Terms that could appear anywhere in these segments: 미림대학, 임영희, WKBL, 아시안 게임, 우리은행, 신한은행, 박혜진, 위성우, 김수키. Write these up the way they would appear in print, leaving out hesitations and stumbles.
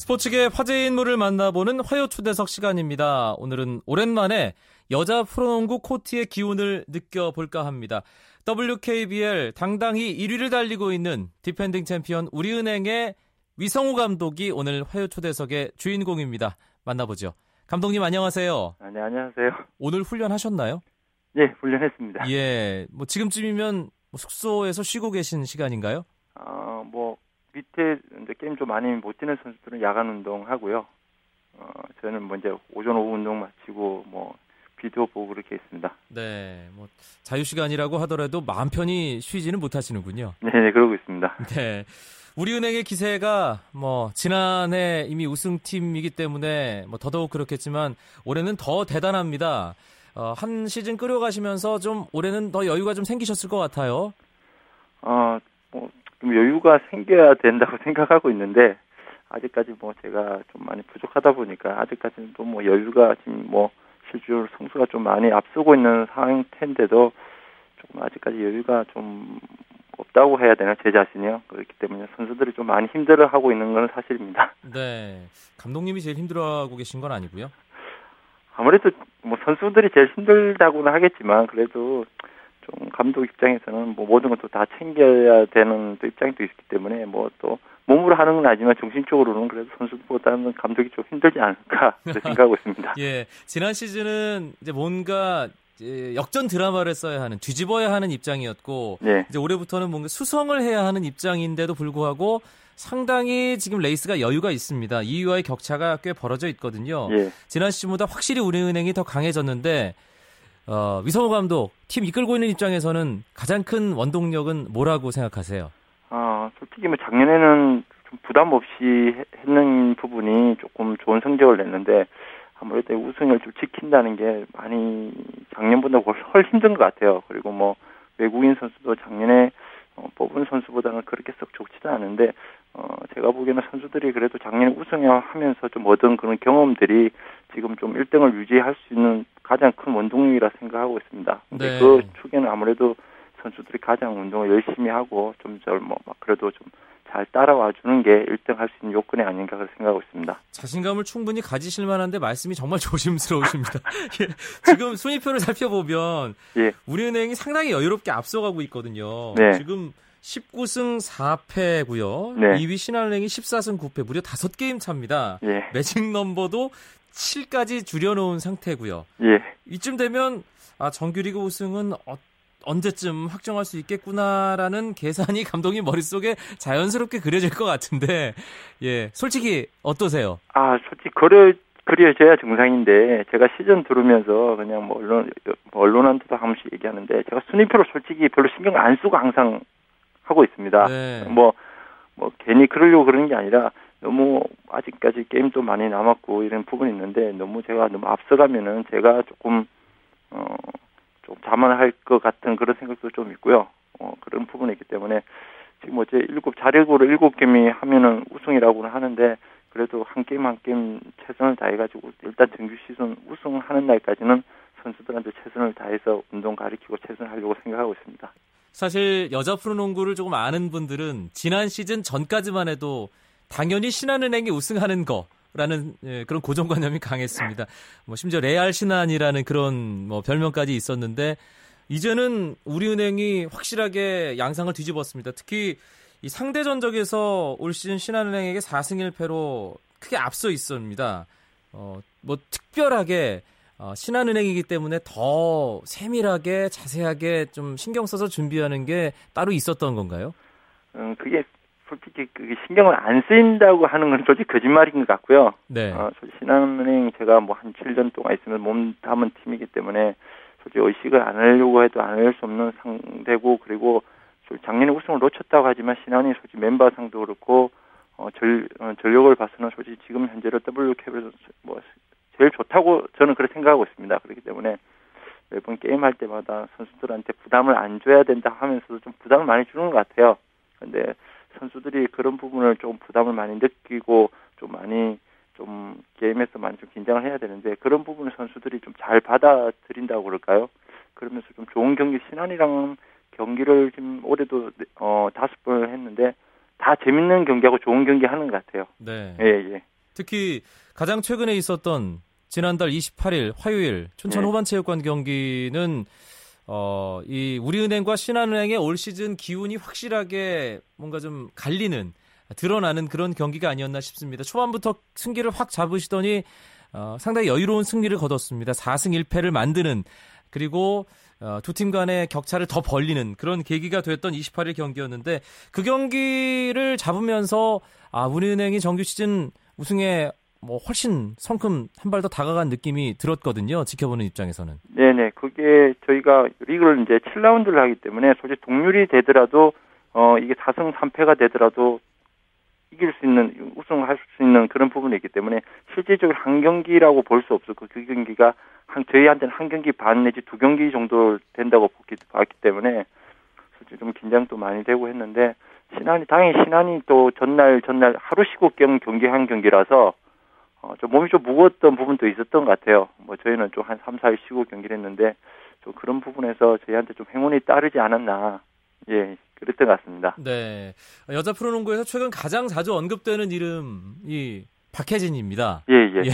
스포츠계 화제의 인물을 만나보는 화요초대석 시간입니다. 오늘은 오랜만에 여자 프로농구 코트의 기운을 느껴볼까 합니다. WKBL 당당히 1위를 달리고 있는 디펜딩 챔피언 우리은행의 위성우 감독이 오늘 화요초대석의 주인공입니다. 만나보죠. 감독님 안녕하세요. 네, 안녕하세요. 오늘 훈련하셨나요? 네, 훈련했습니다. 예, 뭐 지금쯤이면 숙소에서 쉬고 계신 시간인가요? 밑에 이제 게임 좀 많이 못 뛰는 선수들은 야간 운동하고요. 저는 이제 오전 오후 운동 마치고 비디오 보고 그렇게 했습니다. 네, 자유 시간이라고 하더라도 마음 편히 쉬지는 못하시는군요. 네, 그러고 있습니다. 네, 우리은행의 기세가 지난해 이미 우승팀이기 때문에 더더욱 그렇겠지만 올해는 더 대단합니다. 한 시즌 끌어가시면서 좀 올해는 더 여유가 좀 생기셨을 것 같아요. 좀 여유가 생겨야 된다고 생각하고 있는데 아직까지 제가 좀 많이 부족하다 보니까 아직까지는 또 여유가 지금 실질적으로 성수가 좀 많이 앞서고 있는 상태인데도 조금 아직까지 여유가 좀 없다고 해야 되나 제 자신이요. 그렇기 때문에 선수들이 좀 많이 힘들어하고 있는 건 사실입니다. 네, 감독님이 제일 힘들어하고 계신 건 아니고요. 아무래도 선수들이 제일 힘들다고는 하겠지만 그래도 좀 감독 입장에서는 모든 것도 다 챙겨야 되는 또 입장도 있기 때문에 또 몸으로 하는 건 아니지만 정신적으로는 그래도 선수보다는 감독이 좀 힘들지 않을까 생각하고 있습니다. 예, 지난 시즌은 이제 뭔가 역전 드라마를 써야 하는 뒤집어야 하는 입장이었고 네. 이제 올해부터는 뭔가 수성을 해야 하는 입장인데도 불구하고 상당히 지금 레이스가 여유가 있습니다. 2위와의 격차가 꽤 벌어져 있거든요. 예. 지난 시즌보다 확실히 우리은행이 더 강해졌는데 위성우 감독, 팀 이끌고 있는 입장에서는 가장 큰 원동력은 뭐라고 생각하세요? 솔직히 작년에는 좀 부담 없이 했는 부분이 조금 좋은 성적을 냈는데 아무래도 우승을 좀 지킨다는 게 많이 작년보다 훨씬 힘든 것 같아요. 그리고 외국인 선수도 작년에 뽑은 선수보다는 그렇게 썩 좋지도 않은데 제가 보기에는 선수들이 그래도 작년에 우승하면서 좀 얻은 그런 경험들이 지금 좀 1등을 유지할 수 있는 가장 큰 원동력이라 생각하고 있습니다. 근데 네. 그 축에는 아무래도 선수들이 가장 운동을 열심히 하고 그래도 좀 잘 따라와 주는 게 1등 할 수 있는 요건이 아닌가 생각하고 있습니다. 자신감을 충분히 가지실 만한데 말씀이 정말 조심스러우십니다. 예, 지금 순위표를 살펴보면 예. 우리은행이 상당히 여유롭게 앞서가고 있거든요. 네. 지금 19승 4패고요. 네. 2위 신한은행이 14승 9패 무려 5게임 차입니다. 예. 매직 넘버도 7까지 줄여놓은 상태고요. 예. 이쯤 되면 정규리그 우승은 언제쯤 확정할 수 있겠구나라는 계산이 감독님 머릿속에 자연스럽게 그려질 것 같은데 예 솔직히 어떠세요? 솔직히 그려져야 정상인데 제가 시즌 들으면서 그냥 언론한테도 한 번씩 얘기하는데 제가 순위표로 솔직히 별로 신경 안 쓰고 항상 하고 있습니다. 네. 괜히 그러려고 그러는 게 아니라 너무 아직까지 게임도 많이 남았고 이런 부분이 있는데 제가 앞서가면은 제가 조금 자만할 것 같은 그런 생각도 좀 있고요. 그런 부분이 있기 때문에 지금 어제 7게임이 하면은 우승이라고는 하는데 그래도 한 게임 최선을 다해가지고 일단 정규 시즌 우승하는 날까지는 선수들한테 최선을 다해서 운동 가르치고 최선을 하려고 생각하고 있습니다. 사실 여자 프로농구를 조금 아는 분들은 지난 시즌 전까지만 해도 당연히 신한은행이 우승하는 거라는 그런 고정관념이 강했습니다. 심지어 레알 신한이라는 그런 별명까지 있었는데 이제는 우리은행이 확실하게 양상을 뒤집었습니다. 특히 이 상대 전적에서 올 시즌 신한은행에게 4승 1패로 크게 앞서 있습니다. 특별하게 신한은행이기 때문에 더 세밀하게 자세하게 좀 신경 써서 준비하는 게 따로 있었던 건가요? 그게 솔직히 신경을 안 쓰인다고 하는 건 솔직히 거짓말인 것 같고요. 네. 신한은행 제가 한 7년 동안 있으면 몸 담은 팀이기 때문에 솔직히 의식을 안 하려고 해도 안 할 수 없는 상대고 그리고 작년에 우승을 놓쳤다고 하지만 신한은행 솔직히 멤버상도 그렇고 전력을 봐서는 솔직히 지금 현재로 WKBL 제일 좋다고 저는 그렇게 생각하고 있습니다. 그렇기 때문에 매번 게임할 때마다 선수들한테 부담을 안 줘야 된다 하면서도 좀 부담을 많이 주는 것 같아요. 근데 선수들이 그런 부분을 좀 부담을 많이 느끼고 좀 많이 좀 게임에서 많이 좀 긴장을 해야 되는데 그런 부분을 선수들이 좀 잘 받아들인다고 그럴까요? 그러면서 좀 좋은 경기 신한이랑 경기를 지금 올해도 5번 했는데 다 재밌는 경기하고 좋은 경기 하는 것 같아요. 네. 예, 예. 특히 가장 최근에 있었던 지난달 28일 화요일 춘천 호반체육관 경기는 이 우리은행과 신한은행의 올 시즌 기운이 확실하게 뭔가 좀 갈리는, 드러나는 그런 경기가 아니었나 싶습니다. 초반부터 승기를 확 잡으시더니 상당히 여유로운 승리를 거뒀습니다. 4승 1패를 만드는, 그리고 두 팀 간의 격차를 더 벌리는 그런 계기가 됐던 28일 경기였는데, 그 경기를 잡으면서 우리은행이 정규 시즌 우승에 뭐 훨씬 성큼 한 발 더 다가간 느낌이 들었거든요. 지켜보는 입장에서는. 네네. 그게 저희가 리그를 이제 7라운드를 하기 때문에 솔직히 동률이 되더라도 이게 4승 3패가 되더라도 이길 수 있는, 우승할 수 있는 그런 부분이 있기 때문에 실질적으로 한 경기라고 볼 수 없었고, 그 경기가 저희한테는 한 경기 반 내지 두 경기 정도 된다고 봤기 때문에 솔직히 좀 긴장도 많이 되고 했는데, 당연히 신한이 또 전날 하루 쉬고 경기한 경기라서 좀 몸이 좀 무거웠던 부분도 있었던 것 같아요. 뭐 저희는 좀 한 3, 4일 쉬고 경기를 했는데 좀 그런 부분에서 저희한테 좀 행운이 따르지 않았나, 예, 그랬던 것 같습니다. 네, 여자 프로농구에서 최근 가장 자주 언급되는 이름이 박혜진입니다. 예. 예,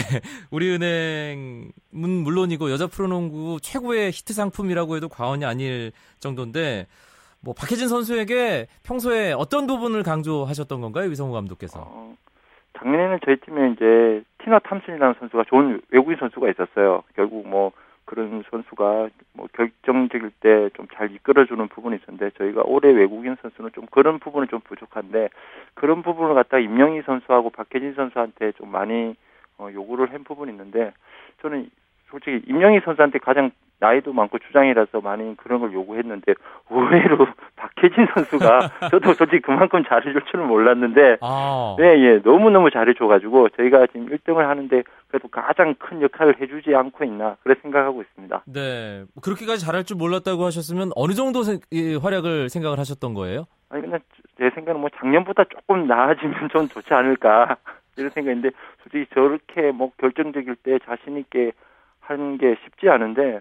우리은행은 물론이고 여자 프로농구 최고의 히트 상품이라고 해도 과언이 아닐 정도인데, 뭐 박혜진 선수에게 평소에 어떤 부분을 강조하셨던 건가요, 위성우 감독께서? 작년에는 저희 팀에 이제 티너 탐슨이라는 선수가 좋은 외국인 선수가 있었어요. 결국 뭐 그런 선수가 뭐 결정적일 때 좀 잘 이끌어주는 부분이 있었는데, 저희가 올해 외국인 선수는 좀 그런 부분은 좀 부족한데, 그런 부분을 갖다 임영희 선수하고 박혜진 선수한테 좀 많이 요구를 한 부분이 있는데, 저는 솔직히 임영희 선수한테 가장 나이도 많고 주장이라서 많이 그런 걸 요구했는데, 의외로 박혜진 선수가 저도 솔직히 그만큼 잘해줄 줄은 몰랐는데 네, 너무너무 잘해줘가지고 저희가 지금 1등을 하는데 그래도 가장 큰 역할을 해주지 않고 있나, 그래 생각하고 있습니다. 네, 그렇게까지 잘할 줄 몰랐다고 하셨으면 어느 정도 활약을 생각을 하셨던 거예요? 아니, 근데 제 생각은 뭐 작년보다 조금 나아지면 좀 좋지 않을까 이런 생각인데, 솔직히 저렇게 뭐 결정적일 때 자신 있게 하는 게 쉽지 않은데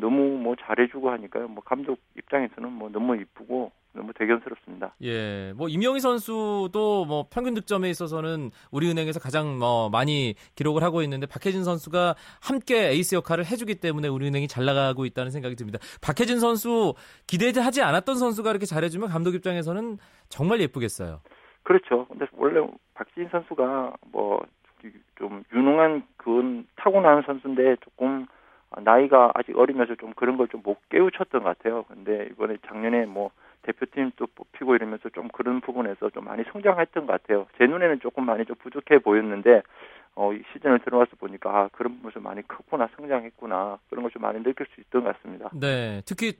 너무 뭐 잘해주고 하니까요. 뭐 감독 입장에서는 뭐 너무 이쁘고 너무 대견스럽습니다. 예, 뭐 임영희 선수도 뭐 평균 득점에 있어서는 우리은행에서 가장 뭐 많이 기록을 하고 있는데, 박혜진 선수가 함께 에이스 역할을 해주기 때문에 우리은행이 잘 나가고 있다는 생각이 듭니다. 박혜진 선수 기대하지 않았던 선수가 이렇게 잘해주면 감독 입장에서는 정말 예쁘겠어요. 그렇죠. 근데 원래 박혜진 선수가 뭐 좀 유능한 타고난 선수인데 조금 나이가 아직 어리면서 좀 그런 걸 좀 못 깨우쳤던 것 같아요. 근데 이번에 작년에 뭐 대표팀도 뽑히고 이러면서 좀 그런 부분에서 좀 많이 성장했던 것 같아요. 제 눈에는 조금 많이 좀 부족해 보였는데 이 시즌을 들어와서 보니까 그런 부분이 좀 많이 컸구나, 성장했구나, 그런 걸 좀 많이 느낄 수 있던 것 같습니다. 네, 특히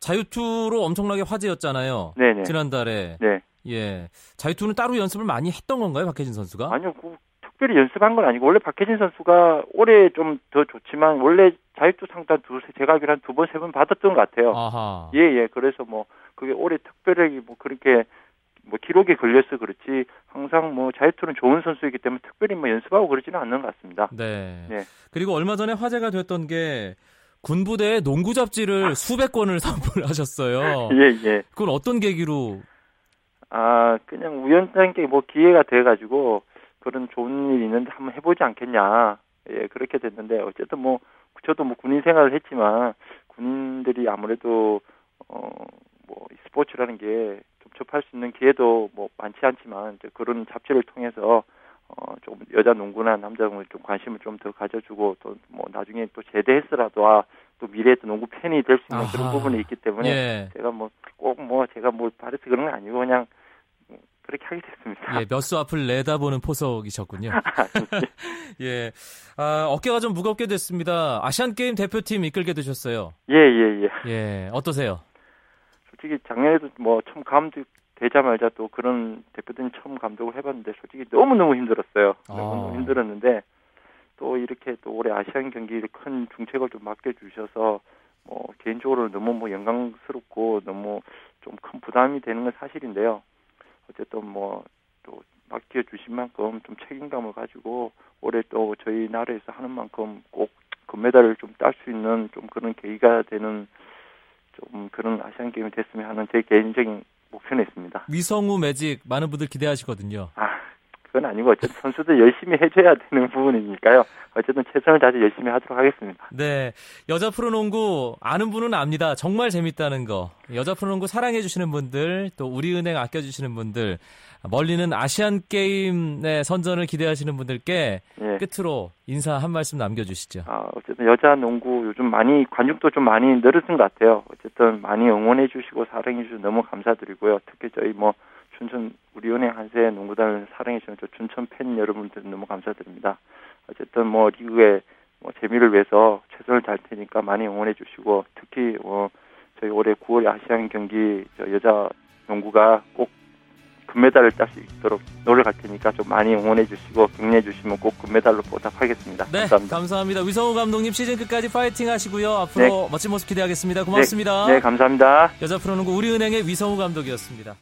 자유투로 엄청나게 화제였잖아요. 네네. 지난달에. 네. 예, 자유투는 따로 연습을 많이 했던 건가요, 박혜진 선수가? 아니요, 특별히 연습한 건 아니고, 원래 박혜진 선수가 올해 좀 더 좋지만 원래 자유투 상단 제가 알기로 한 2번, 3번 받았던 것 같아요. 아하. 예. 그래서 뭐 그게 올해 특별히 뭐 그렇게 뭐 기록에 걸려서 그렇지 항상 뭐 자유투는 좋은 선수이기 때문에 특별히 뭐 연습하고 그러지는 않는 것 같습니다. 네. 네. 그리고 얼마 전에 화제가 됐던 게 군부대에 농구 잡지를 수백 권을 선물하셨어요. 예. 그건 어떤 계기로? 그냥 우연찮게 뭐 기회가 돼가지고. 그런 좋은 일이 있는데 한번 해보지 않겠냐, 예, 그렇게 됐는데, 어쨌든 뭐 저도 뭐 군인 생활을 했지만 군인들이 아무래도 뭐 스포츠라는 게 좀 접할 수 있는 기회도 뭐 많지 않지만 그런 잡지를 통해서 좀 여자 농구나 남자 농구에 좀 관심을 좀 더 가져주고, 또 뭐 나중에 또 제대했으라도 또 미래의 또 농구 팬이 될 수 있는 그런 부분이 있기 때문에 제가 뭐 꼭 뭐 제가 뭘 바래서 그런 건 아니고 그냥. 그렇게 하게 됐습니다. 예, 몇 수 앞을 내다보는 포석이셨군요. 예, 어깨가 좀 무겁게 됐습니다. 아시안 게임 대표팀 이끌게 되셨어요. 예. 예, 어떠세요? 솔직히 작년에도 뭐 처음 감독 되자마자 또 그런 대표팀 처음 감독을 해봤는데 솔직히 너무너무 힘들었어요. 너무너무 힘들었는데 또 이렇게 또 올해 아시안 경기를 큰 중책을 좀 맡겨주셔서 뭐 개인적으로는 너무 뭐 영광스럽고 너무 좀 큰 부담이 되는 건 사실인데요. 어쨌든 뭐 또 맡겨주신 만큼 좀 책임감을 가지고 올해 또 저희 나라에서 하는 만큼 꼭 금메달을 좀 딸 수 있는 좀 그런 계기가 되는 좀 그런 아시안 게임이 됐으면 하는 제 개인적인 목표는 있습니다. 위성우 매직 많은 분들 기대하시거든요. 그건 아니고 어쨌든 선수들 열심히 해줘야 되는 부분이니까요. 어쨌든 최선을 다해 열심히 하도록 하겠습니다. 네, 여자 프로농구 아는 분은 압니다. 정말 재밌다는 거. 여자 프로농구 사랑해주시는 분들, 또 우리은행 아껴주시는 분들, 멀리는 아시안 게임의 선전을 기대하시는 분들께 예. 끝으로 인사 한 말씀 남겨주시죠. 어쨌든 여자 농구 요즘 많이 관중도 좀 많이 늘었던 것 같아요. 어쨌든 많이 응원해주시고 사랑해주셔서 너무 감사드리고요. 특히 저희 춘천 우리은행 한세 농구단을 사랑해주는 저 춘천 팬 여러분들 너무 감사드립니다. 어쨌든 리그의 재미를 위해서 최선을 다할 테니까 많이 응원해주시고 특히 저희 올해 9월 아시안 경기 저 여자 농구가 꼭 금메달을 딸 수 있도록 노력할 테니까 좀 많이 응원해주시고 격려해주시면 꼭 금메달로 보답하겠습니다. 네, 감사합니다. 위성우 감독님 시즌 끝까지 파이팅 하시고요. 앞으로 네. 멋진 모습 기대하겠습니다. 고맙습니다. 네, 감사합니다. 여자 프로농구 우리은행의 위성우 감독이었습니다.